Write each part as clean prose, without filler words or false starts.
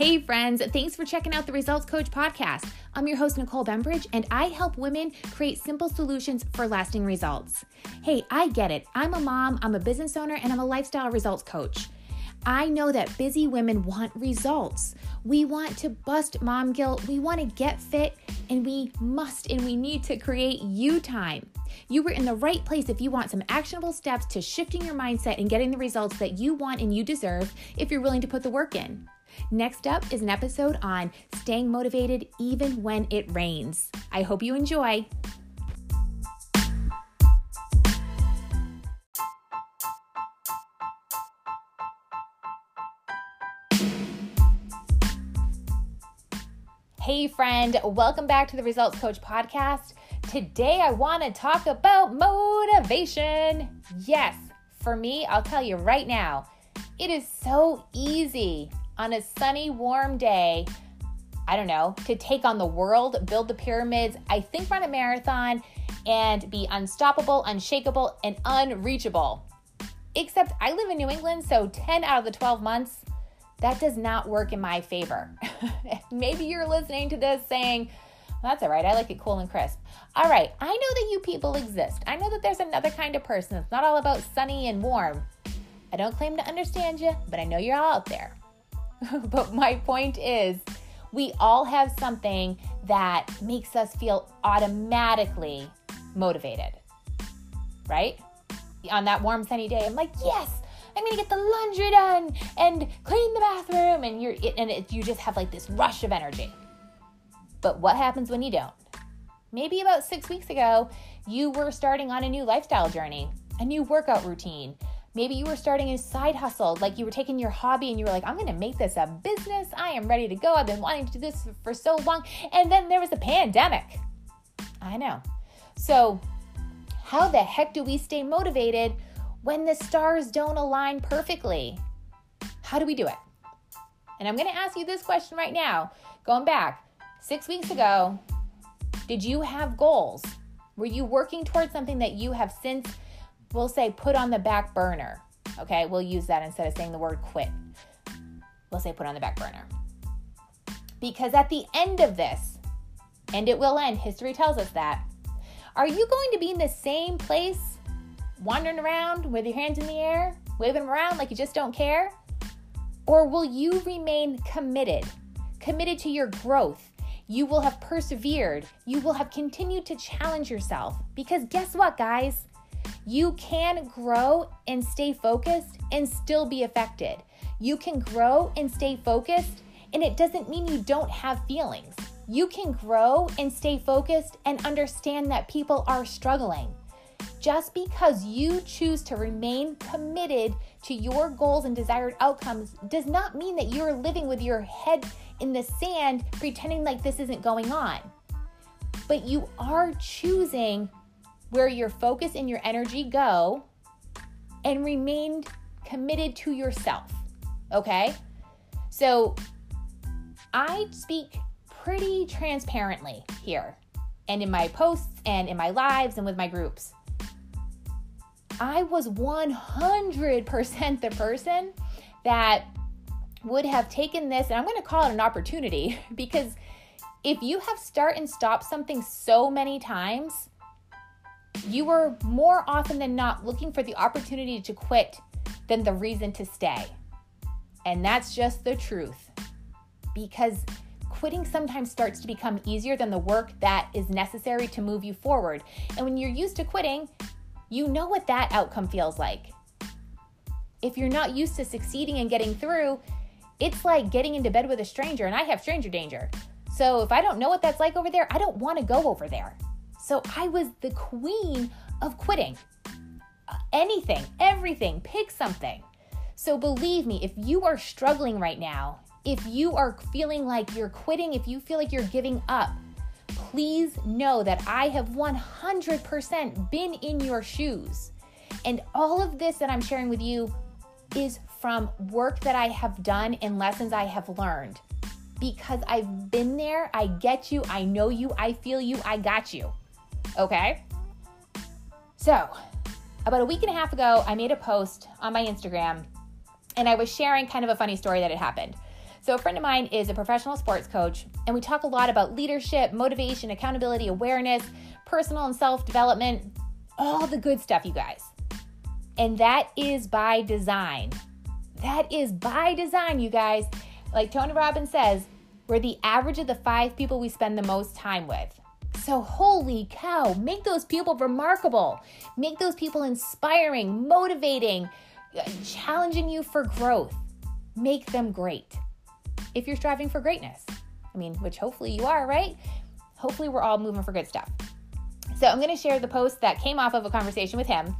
Hey friends, thanks for checking out the Results Coach podcast. I'm your host, Nicole Bembridge, and I help women create simple solutions for lasting results. Hey, I get it. I'm a mom, I'm a business owner, and I'm a lifestyle results coach. I know that busy women want results. We want to bust mom guilt, we want to get fit, and we must and we need to create you time. You were in the right place if you want some actionable steps to shifting your mindset and getting the results that you want and you deserve if you're willing to put the work in. Next up is an episode on staying motivated even when it rains. I hope you enjoy. Hey friend, welcome back to the Results Coach podcast. Today I want to talk about motivation. Yes, for me, I'll tell you right now, it is so easy on a sunny, warm day, to take on the world, build the pyramids, I think run a marathon, and be unstoppable, unshakable, and unreachable. Except I live in New England, so 10 out of the 12 months, that does not work in my favor. Maybe you're listening to this saying, well, that's all right, I like it cool and crisp. All right, I know that you people exist. I know that there's another kind of person. It's not all about sunny and warm. I don't claim to understand you, but I know you're all out there. But my point is, we all have something that makes us feel automatically motivated, right? On that warm, sunny day, I'm like, yes, I'm going to get the laundry done and clean the bathroom. And you just have like this rush of energy. But what happens when you don't? Maybe about 6 weeks ago, you were starting on a new lifestyle journey, a new workout routine. Maybe you were starting a side hustle, like you were taking your hobby and you were like, I'm going to make this a business. I am ready to go. I've been wanting to do this for so long. And then there was a pandemic. I know. So how the heck do we stay motivated when the stars don't align perfectly? How do we do it? And I'm going to ask you this question right now. Going back 6 weeks ago, did you have goals? Were you working towards something that you have since, we'll say, put on the back burner? Okay, we'll use that instead of saying the word quit. We'll say put on the back burner. Because at the end of this, and it will end, history tells us that, are you going to be in the same place, wandering around with your hands in the air, waving them around like you just don't care? Or will you remain committed to your growth? You will have persevered. You will have continued to challenge yourself. Because guess what, guys? You can grow and stay focused and still be affected. You can grow and stay focused, and it doesn't mean you don't have feelings. You can grow and stay focused and understand that people are struggling. Just because you choose to remain committed to your goals and desired outcomes does not mean that you're living with your head in the sand pretending like this isn't going on. But you are choosing where your focus and your energy go and remain committed to yourself, okay? So I speak pretty transparently here and in my posts and in my lives and with my groups. I was 100% the person that would have taken this, and I'm going to call it an opportunity, because if you have start and stop something so many times, you are more often than not looking for the opportunity to quit than the reason to stay. And that's just the truth, because quitting sometimes starts to become easier than the work that is necessary to move you forward. And when you're used to quitting, you know what that outcome feels like. If you're not used to succeeding and getting through, it's like getting into bed with a stranger, and I have stranger danger. So if I don't know what that's like over there, I don't want to go over there. So I was the queen of quitting. Anything, everything, pick something. So believe me, if you are struggling right now, if you are feeling like you're quitting, if you feel like you're giving up, please know that I have 100% been in your shoes. And all of this that I'm sharing with you is from work that I have done and lessons I have learned. Because I've been there, I get you, I know you, I feel you, I got you. Okay? So, about a week and a half ago, I made a post on my Instagram and I was sharing kind of a funny story that had happened. So a friend of mine is a professional sports coach, and we talk a lot about leadership, motivation, accountability, awareness, personal and self-development, all the good stuff, you guys. And that is by design. That is by design, you guys. Like Tony Robbins says, we're the average of the 5 people we spend the most time with. So holy cow, make those people remarkable. Make those people inspiring, motivating, challenging you for growth. Make them great. If you're striving for greatness. I mean, which hopefully you are, right? Hopefully we're all moving for good stuff. So I'm going to share the post that came off of a conversation with him.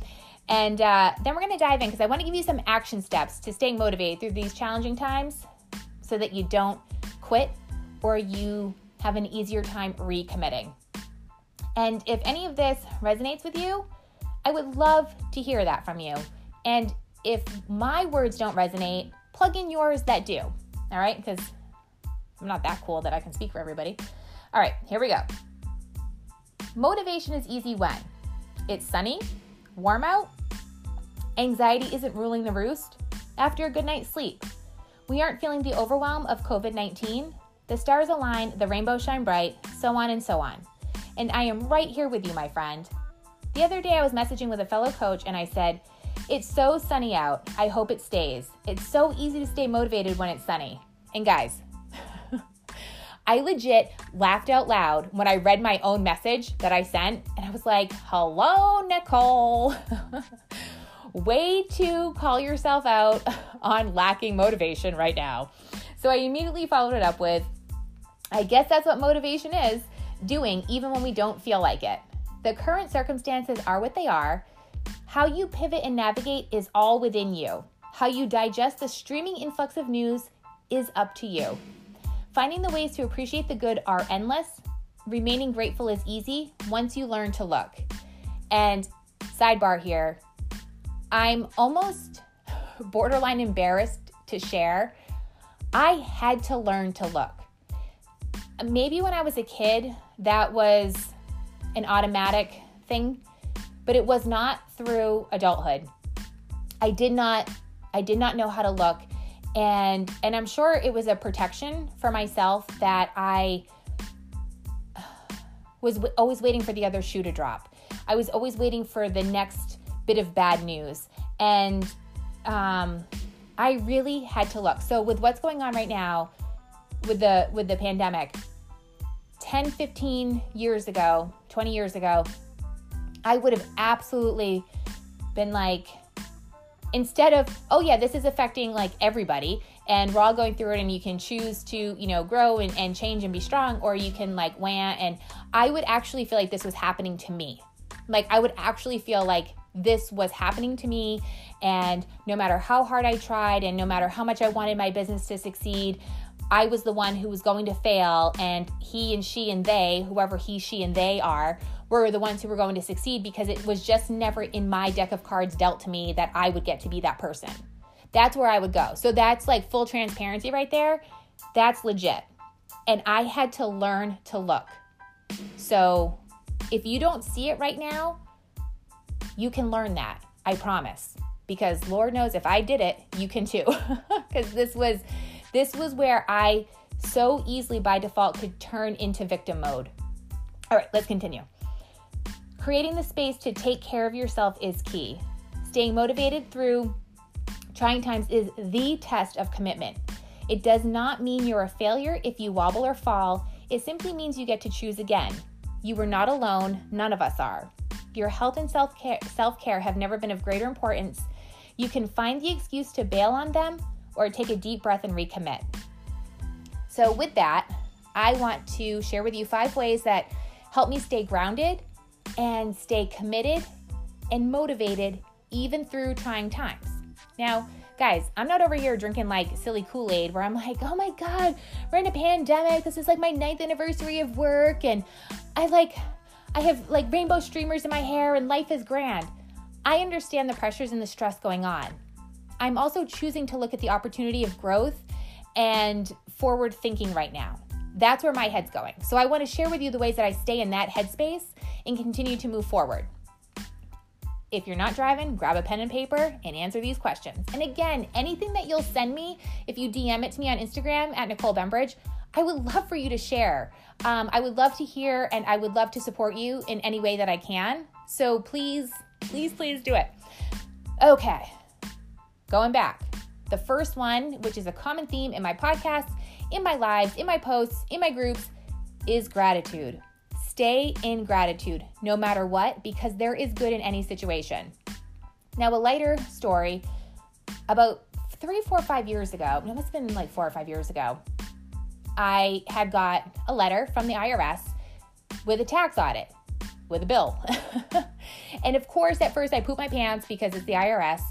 And then we're going to dive in because I want to give you some action steps to staying motivated through these challenging times so that you don't quit or you have an easier time recommitting. And if any of this resonates with you, I would love to hear that from you. And if my words don't resonate, plug in yours that do. All right? Because I'm not that cool that I can speak for everybody. All right, here we go. Motivation is easy when it's sunny, warm out, anxiety isn't ruling the roost, after a good night's sleep, we aren't feeling the overwhelm of COVID-19, the stars align, the rainbow shine bright, so on and so on. And I am right here with you, my friend. The other day I was messaging with a fellow coach and I said, it's so sunny out. I hope it stays. It's so easy to stay motivated when it's sunny. And guys, I legit laughed out loud when I read my own message that I sent, and I was like, hello, Nicole. Way to call yourself out on lacking motivation right now. So I immediately followed it up with, I guess that's what motivation is, doing even when we don't feel like it. The current circumstances are what they are. How you pivot and navigate is all within you. How you digest the streaming influx of news is up to you. Finding the ways to appreciate the good are endless. Remaining grateful is easy once you learn to look. And sidebar here, I'm almost borderline embarrassed to share. I had to learn to look. Maybe when I was a kid, that was an automatic thing, but it was not through adulthood. I did not know how to look. And I'm sure it was a protection for myself that I was always waiting for the other shoe to drop. I was always waiting for the next bit of bad news. And I really had to look. So with what's going on right now with the pandemic, 10, 15 years ago, 20 years ago, I would have absolutely been like, instead of, oh yeah, this is affecting like everybody and we're all going through it and you can choose to, you know, grow and change and be strong, or you can like, wah. And I would actually feel like this was happening to me. Like I would actually feel like this was happening to me, and no matter how hard I tried and no matter how much I wanted my business to succeed, I was the one who was going to fail, and he and she and they, whoever he, she, and they are, were the ones who were going to succeed because it was just never in my deck of cards dealt to me that I would get to be that person. That's where I would go. So that's like full transparency right there. That's legit. And I had to learn to look. So if you don't see it right now, you can learn that. I promise. Because Lord knows if I did it, you can too. Because this was where I so easily by default could turn into victim mode. All right, let's continue. Creating the space to take care of yourself is key. Staying motivated through trying times is the test of commitment. It does not mean you're a failure if you wobble or fall. It simply means you get to choose again. You were not alone. None of us are. Your health and self-care have never been of greater importance. You can find the excuse to bail on them or take a deep breath and recommit. So with that, I want to share with you 5 ways that help me stay grounded and stay committed and motivated even through trying times. Now, guys, I'm not over here drinking like silly Kool-Aid where I'm like, oh my God, we're in a pandemic. This is like my 9th anniversary of work. And I have like rainbow streamers in my hair and life is grand. I understand the pressures and the stress going on. I'm also choosing to look at the opportunity of growth and forward thinking right now. That's where my head's going. So I want to share with you the ways that I stay in that headspace and continue to move forward. If you're not driving, grab a pen and paper and answer these questions. And again, anything that you'll send me, if you DM it to me on Instagram at Nicole Bembridge, I would love for you to share. I would love to hear, and I would love to support you in any way that I can. So please, please, please do it. Okay, going back. The first one, which is a common theme in my podcasts, in my lives, in my posts, in my groups, is gratitude. Stay in gratitude no matter what, because there is good in any situation. Now, a lighter story, about 3, 4, 5 years ago, no, it's been like 4 or 5 years ago, I had got a letter from the IRS with a tax audit, with a bill. And of course, at first I pooped my pants because it's the IRS.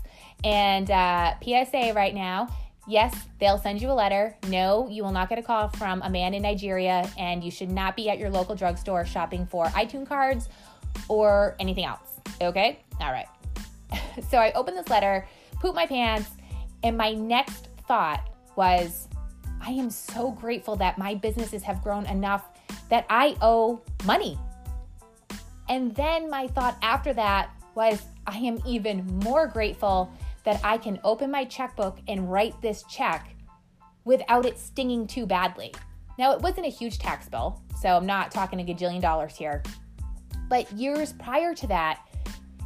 And PSA right now, yes, they'll send you a letter. No, you will not get a call from a man in Nigeria, and you should not be at your local drugstore shopping for iTunes cards or anything else. Okay? All right. So I opened this letter, pooped my pants, and my next thought was, I am so grateful that my businesses have grown enough that I owe money. And then my thought after that was, I am even more grateful that I can open my checkbook and write this check without it stinging too badly. Now, it wasn't a huge tax bill, so I'm not talking a gajillion dollars here. But years prior to that,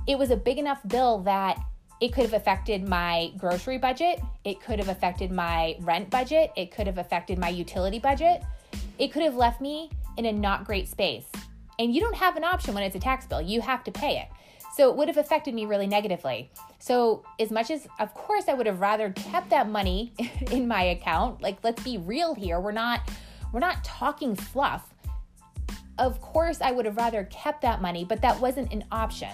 it was a big enough bill that it could have affected my grocery budget. It could have affected my rent budget. It could have affected my utility budget. It could have left me in a not great space. And you don't have an option when it's a tax bill. You have to pay it. So it would have affected me really negatively. So as much as, of course, I would have rather kept that money in my account, like, let's be real here. We're not talking fluff. Of course, I would have rather kept that money, but that wasn't an option.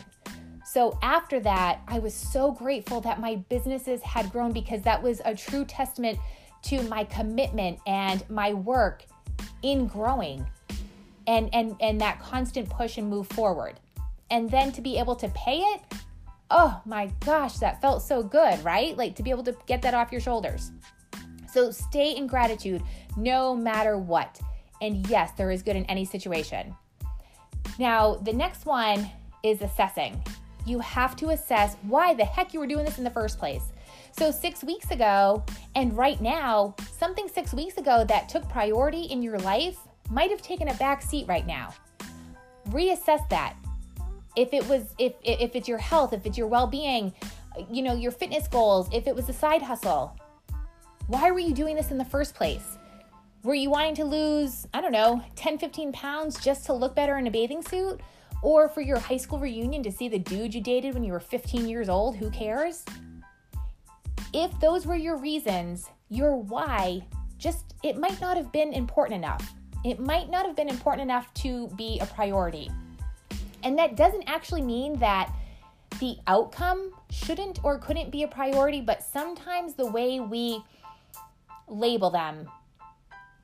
So after that, I was so grateful that my businesses had grown, because that was a true testament to my commitment and my work in growing and that constant push and move forward. And then to be able to pay it, oh my gosh, that felt so good, right? Like, to be able to get that off your shoulders. So stay in gratitude no matter what. And yes, there is good in any situation. Now, the next one is assessing. You have to assess why the heck you were doing this in the first place. So 6 weeks ago and right now, something 6 weeks ago that took priority in your life might have taken a back seat right now. Reassess that. If it's your health, if it's your well-being, you know, your fitness goals, if it was a side hustle, why were you doing this in the first place? Were you wanting to lose, I don't know, 10, 15 pounds just to look better in a bathing suit? Or for your high school reunion to see the dude you dated when you were 15 years old? Who cares? If those were your reasons, your why, just, it might not have been important enough. It might not have been important enough to be a priority. And that doesn't actually mean that the outcome shouldn't or couldn't be a priority, but sometimes the way we label them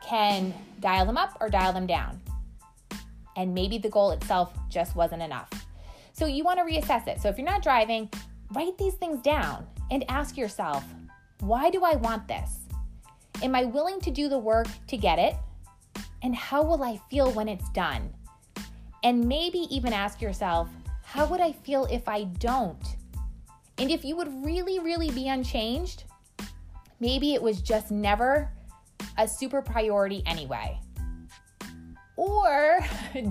can dial them up or dial them down. And maybe the goal itself just wasn't enough. So you want to reassess it. So if you're not driving, write these things down and ask yourself, why do I want this? Am I willing to do the work to get it? And how will I feel when it's done? And maybe even ask yourself, how would I feel if I don't? And if you would really, really be unchanged, maybe it was just never a super priority anyway. Or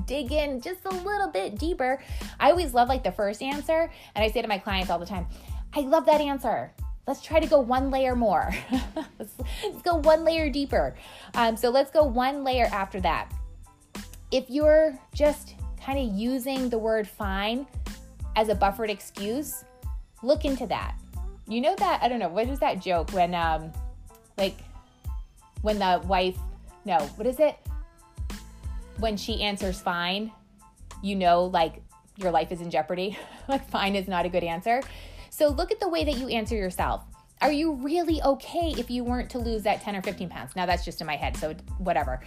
dig in just a little bit deeper. I always love, like, the first answer. And I say to my clients all the time, I love that answer. Let's try to go one layer more. Let's go one layer deeper. So let's go one layer after that. If you're just kind of using the word fine as a buffered excuse, look into that. You know that, I don't know, what is that joke when, like, when the wife, no, what is it? When she answers fine, you know, like, your life is in jeopardy. Like, fine is not a good answer. So look at the way that you answer yourself. Are you really okay if you weren't to lose that 10 or 15 pounds? Now that's just in my head, so whatever.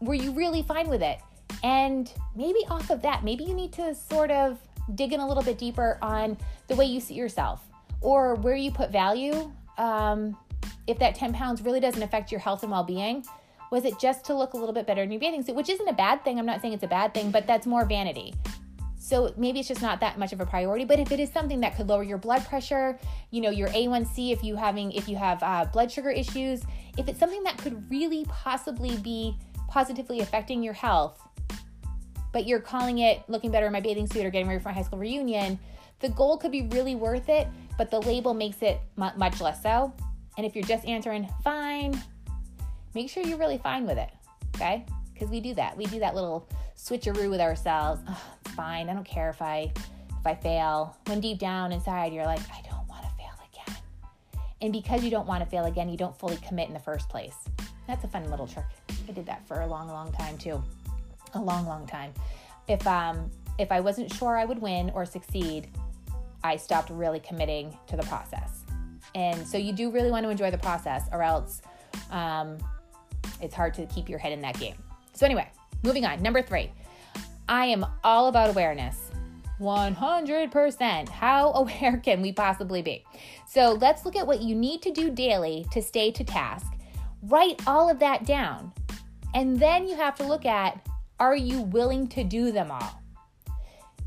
Were you really fine with it? And maybe off of that, maybe you need to sort of dig in a little bit deeper on the way you see yourself or where you put value. If that 10 pounds really doesn't affect your health and well-being, was it just to look a little bit better in your bathing suit? Which isn't a bad thing. I'm not saying it's a bad thing, but that's more vanity. So maybe it's just not that much of a priority. But if it is something that could lower your blood pressure, you know, your A1C, if you have blood sugar issues, if it's something that could really possibly be positively affecting your health, but you're calling it looking better in my bathing suit or getting ready for my high school reunion, the goal could be really worth it, but the label makes it much less so. And if you're just answering fine, make sure you're really fine with it, okay? Because we do that. We do that little switcheroo with ourselves. Oh, it's fine. I don't care if I fail. When deep down inside you're like, I don't want to fail again. And because you don't want to fail again, you don't fully commit in the first place. That's a fun little trick. I did that for a long, long time too. A long, long time. If I wasn't sure I would win or succeed, I stopped really committing to the process. And so you do really want to enjoy the process, or else it's hard to keep your head in that game. So anyway, moving on. Number 3, I am all about awareness. 100%. How aware can we possibly be? So let's look at what you need to do daily to stay to task. Write all of that down. And then you have to look at, are you willing to do them all?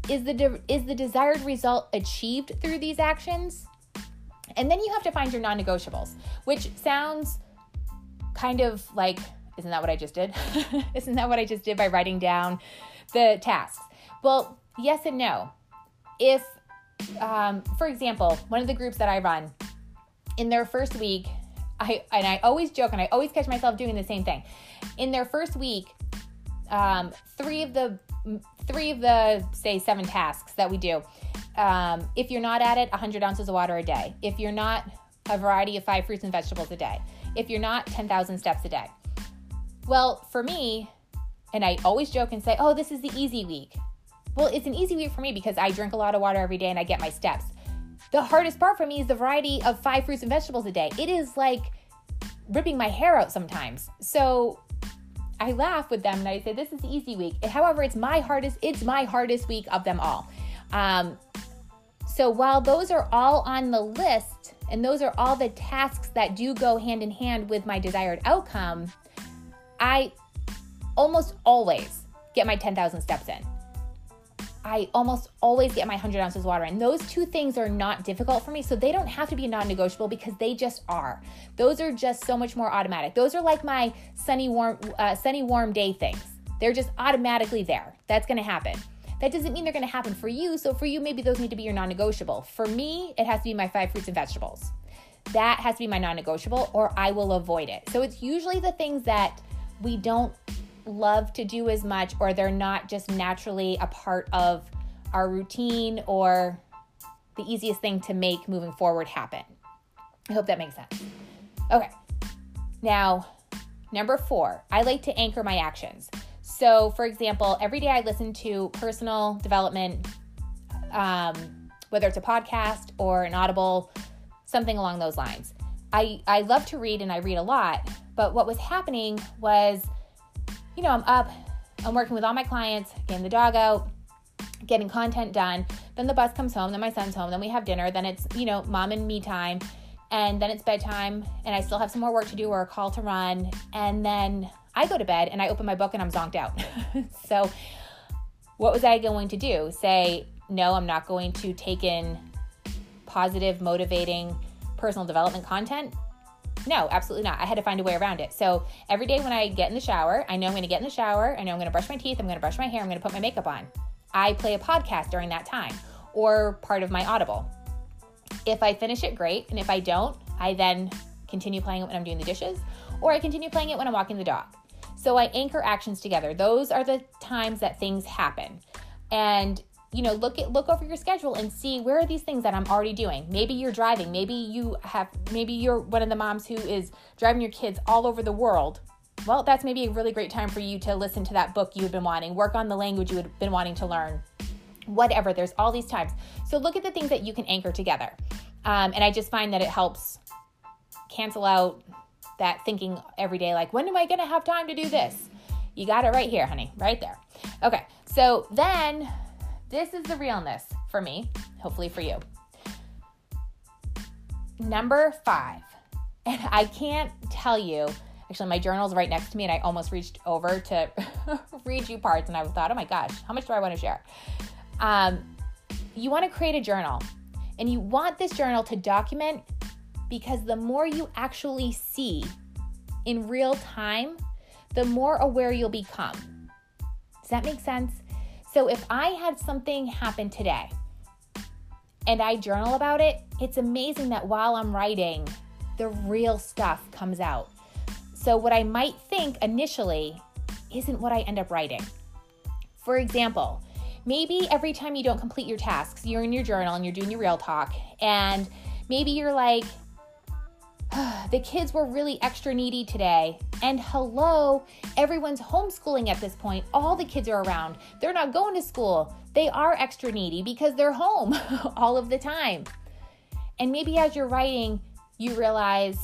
Is the desired result achieved through these actions? And then you have to find your non-negotiables, which sounds kind of like, isn't that what I just did? Isn't that what I just did by writing down the tasks? Well, yes and no. If, for example, one of the groups that I run, in their first week, I always joke and I always catch myself doing the same thing. In their first week, three of the, say, 7 tasks that we do, if you're not at it, 100 ounces of water a day. If you're not, a variety of 5 fruits and vegetables a day. If you're not, 10,000 steps a day. Well, for me, and I always joke and say, oh, this is the easy week. Well, it's an easy week for me because I drink a lot of water every day and I get my steps. The hardest part for me is the variety of 5 fruits and vegetables a day. It is like ripping my hair out sometimes. So I laugh with them and I say, this is the easy week. However, it's my hardest week of them all. So while those are all on the list, and those are all the tasks that do go hand in hand with my desired outcome, I almost always get my 10,000 steps in. I almost always get my 100 ounces of water in. Those 2 things are not difficult for me, so they don't have to be non-negotiable because they just are. Those are just so much more automatic. Those are like my sunny warm day things. They're just automatically there. That's going to happen. That doesn't mean they're going to happen for you. So for you, maybe those need to be your non-negotiable. For me, it has to be my 5 fruits and vegetables. That has to be my non-negotiable, or I will avoid it. So it's usually the things that we don't love to do as much, or they're not just naturally a part of our routine or the easiest thing to make moving forward happen. I hope that makes sense. Okay. Now, number 4, I like to anchor my actions. So for example, every day I listen to personal development, whether it's a podcast or an Audible, something along those lines. I love to read and I read a lot, but what was happening was, you know, I'm up, I'm working with all my clients, getting the dog out, getting content done, then the bus comes home, then my son's home, then we have dinner, then it's, you know, mom and me time, and then it's bedtime, and I still have some more work to do or a call to run, and then I go to bed and I open my book and I'm zonked out. So what was I going to do? Say, no, I'm not going to take in positive, motivating personal development content? No, absolutely not. I had to find a way around it. So every day when I get in the shower, I know I'm going to get in the shower. I know I'm going to brush my teeth. I'm going to brush my hair. I'm going to put my makeup on. I play a podcast during that time or part of my Audible. If I finish it, great. And if I don't, I then continue playing it when I'm doing the dishes, or I continue playing it when I'm walking the dog. So I anchor actions together. Those are the times that things happen. And, you know, look over your schedule and see, where are these things that I'm already doing? Maybe you're driving. Maybe you're one of the moms who is driving your kids all over the world. Well, that's maybe a really great time for you to listen to that book you've been wanting, work on the language you had been wanting to learn, whatever. There's all these times. So look at the things that you can anchor together. And I just find that it helps cancel out that thinking every day, like, when am I going to have time to do this? You got it right here, honey, right there. Okay, so then this is the realness for me, hopefully for you. Number 5, and I can't tell you, actually my journal's right next to me and I almost reached over to read you parts and I thought, oh my gosh, how much do I want to share? You want to create a journal, and you want this journal to document, because the more you actually see in real time, the more aware you'll become. Does that make sense? So if I had something happen today and I journal about it, it's amazing that while I'm writing, the real stuff comes out. So what I might think initially isn't what I end up writing. For example, maybe every time you don't complete your tasks, you're in your journal and you're doing your real talk, and maybe you're like, the kids were really extra needy today. And hello, everyone's homeschooling at this point. All the kids are around. They're not going to school. They are extra needy because they're home all of the time. And maybe as you're writing, you realize,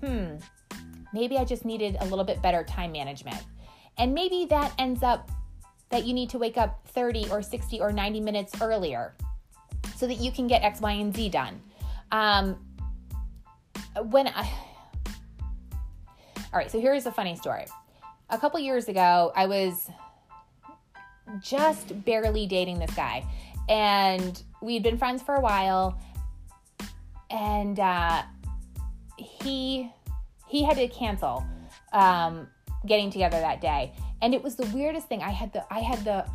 maybe I just needed a little bit better time management. And maybe that ends up that you need to wake up 30 or 60 or 90 minutes earlier so that you can get X, Y, and Z done. All right, so here's a funny story. A couple years ago, I was just barely dating this guy, and we'd been friends for a while, and he had to cancel getting together that day, and it was the weirdest thing. I had the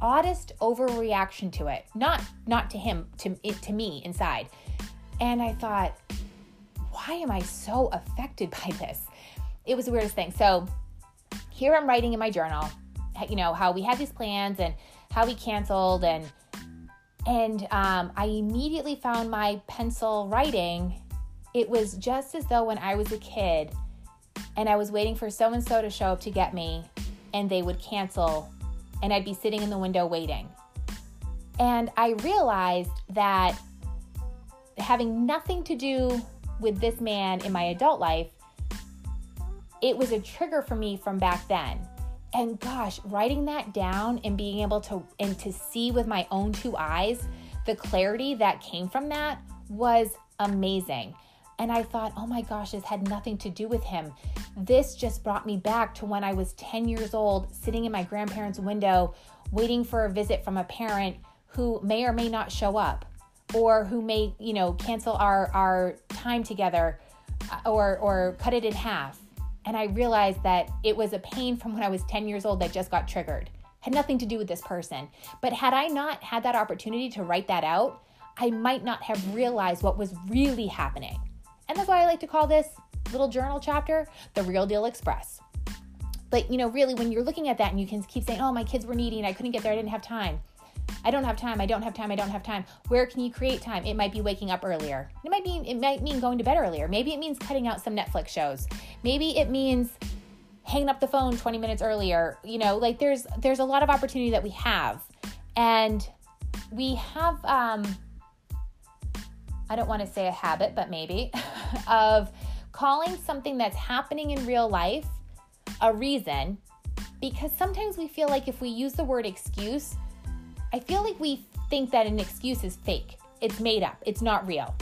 oddest overreaction to it, not to him, to me inside, and I thought, why am I so affected by this? It was the weirdest thing. So here I'm writing in my journal, you know, how we had these plans and how we canceled, and I immediately found my pencil writing. It was just as though when I was a kid and I was waiting for so-and-so to show up to get me, and they would cancel, and I'd be sitting in the window waiting. And I realized that having nothing to do with this man in my adult life, it was a trigger for me from back then. And gosh, writing that down and being able to, and to see with my own two eyes, the clarity that came from that was amazing. And I thought, oh my gosh, this had nothing to do with him. This just brought me back to when I was 10 years old, sitting in my grandparents' window, waiting for a visit from a parent who may or may not show up, or who may, you know, cancel our time together, or cut it in half. And I realized that it was a pain from when I was 10 years old that just got triggered. Had nothing to do with this person. But had I not had that opportunity to write that out, I might not have realized what was really happening. And that's why I like to call this little journal chapter the Real Deal Express. But, you know, really, when you're looking at that and you can keep saying, oh, my kids were needy and I couldn't get there, I didn't have time. I don't have time. I don't have time. I don't have time. Where can you create time? It might be waking up earlier. It might mean going to bed earlier. Maybe it means cutting out some Netflix shows. Maybe it means hanging up the phone 20 minutes earlier. You know, like there's a lot of opportunity that we have, and we have, I don't want to say a habit, but maybe of calling something that's happening in real life a reason, because sometimes we feel like if we use the word excuse, I feel like we think that an excuse is fake. It's made up. It's not real.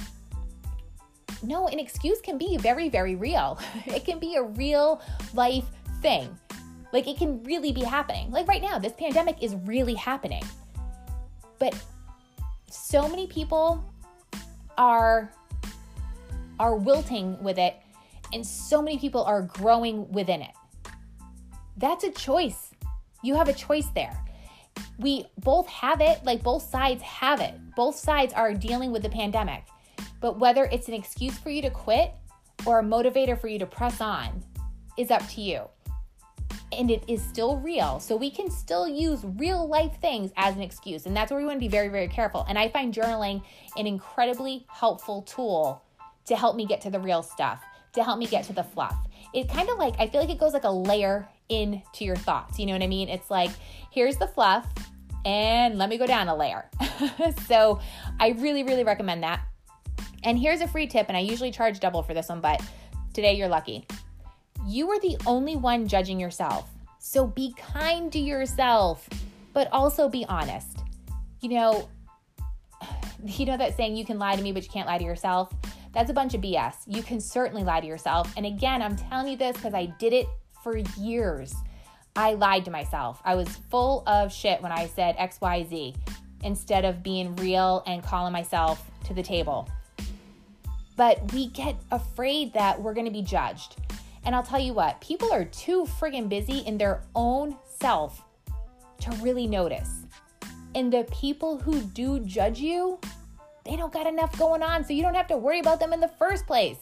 No, an excuse can be very, very real. It can be a real life thing. Like, it can really be happening. Like right now, this pandemic is really happening. But so many people are wilting with it, and so many people are growing within it. That's a choice. You have a choice there. We both have it, like both sides have it. Both sides are dealing with the pandemic. But whether it's an excuse for you to quit or a motivator for you to press on is up to you. And it is still real. So we can still use real life things as an excuse. And that's where we want to be very, very careful. And I find journaling an incredibly helpful tool to help me get to the real stuff, to help me get to the fluff. It kind of like, I feel like it goes like a layer into your thoughts. You know what I mean? It's like, here's the fluff, and let me go down a layer. So I really, really recommend that. And here's a free tip, and I usually charge double for this one, but today you're lucky. You are the only one judging yourself. So be kind to yourself, but also be honest. You know that saying, you can lie to me, but you can't lie to yourself? That's a bunch of BS. You can certainly lie to yourself. And again, I'm telling you this because I did it for years. I lied to myself. I was full of shit when I said X, Y, Z. instead of being real and calling myself to the table. But we get afraid that we're going to be judged. And I'll tell you what, people are too friggin' busy in their own self to really notice. And the people who do judge you, they don't got enough going on, so you don't have to worry about them in the first place.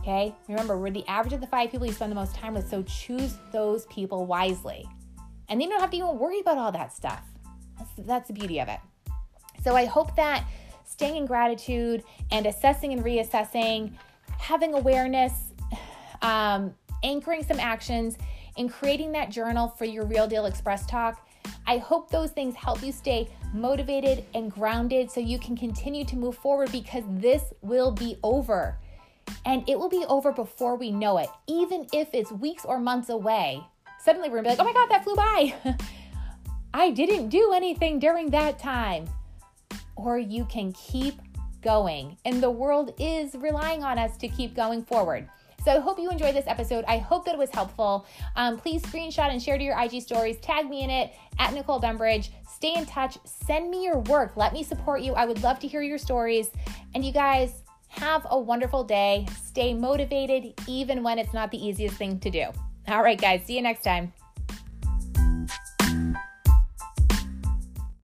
Okay? Remember, we're the average of the 5 people you spend the most time with, so choose those people wisely. And they don't have to even worry about all that stuff. That's the beauty of it. So I hope that staying in gratitude and assessing and reassessing, having awareness, anchoring some actions, and creating that journal for your Real Deal Express Talk, I hope those things help you stay motivated and grounded so you can continue to move forward, because this will be over. And it will be over before we know it, even if it's weeks or months away. Suddenly we're going to be like, oh my God, that flew by. I didn't do anything during that time. Or you can keep going. And the world is relying on us to keep going forward. So I hope you enjoyed this episode. I hope that it was helpful. Please screenshot and share to your IG stories. Tag me in it, @NicoleBembridge. Stay in touch. Send me your work. Let me support you. I would love to hear your stories. And you guys, have a wonderful day. Stay motivated even when it's not the easiest thing to do. All right, guys. See you next time.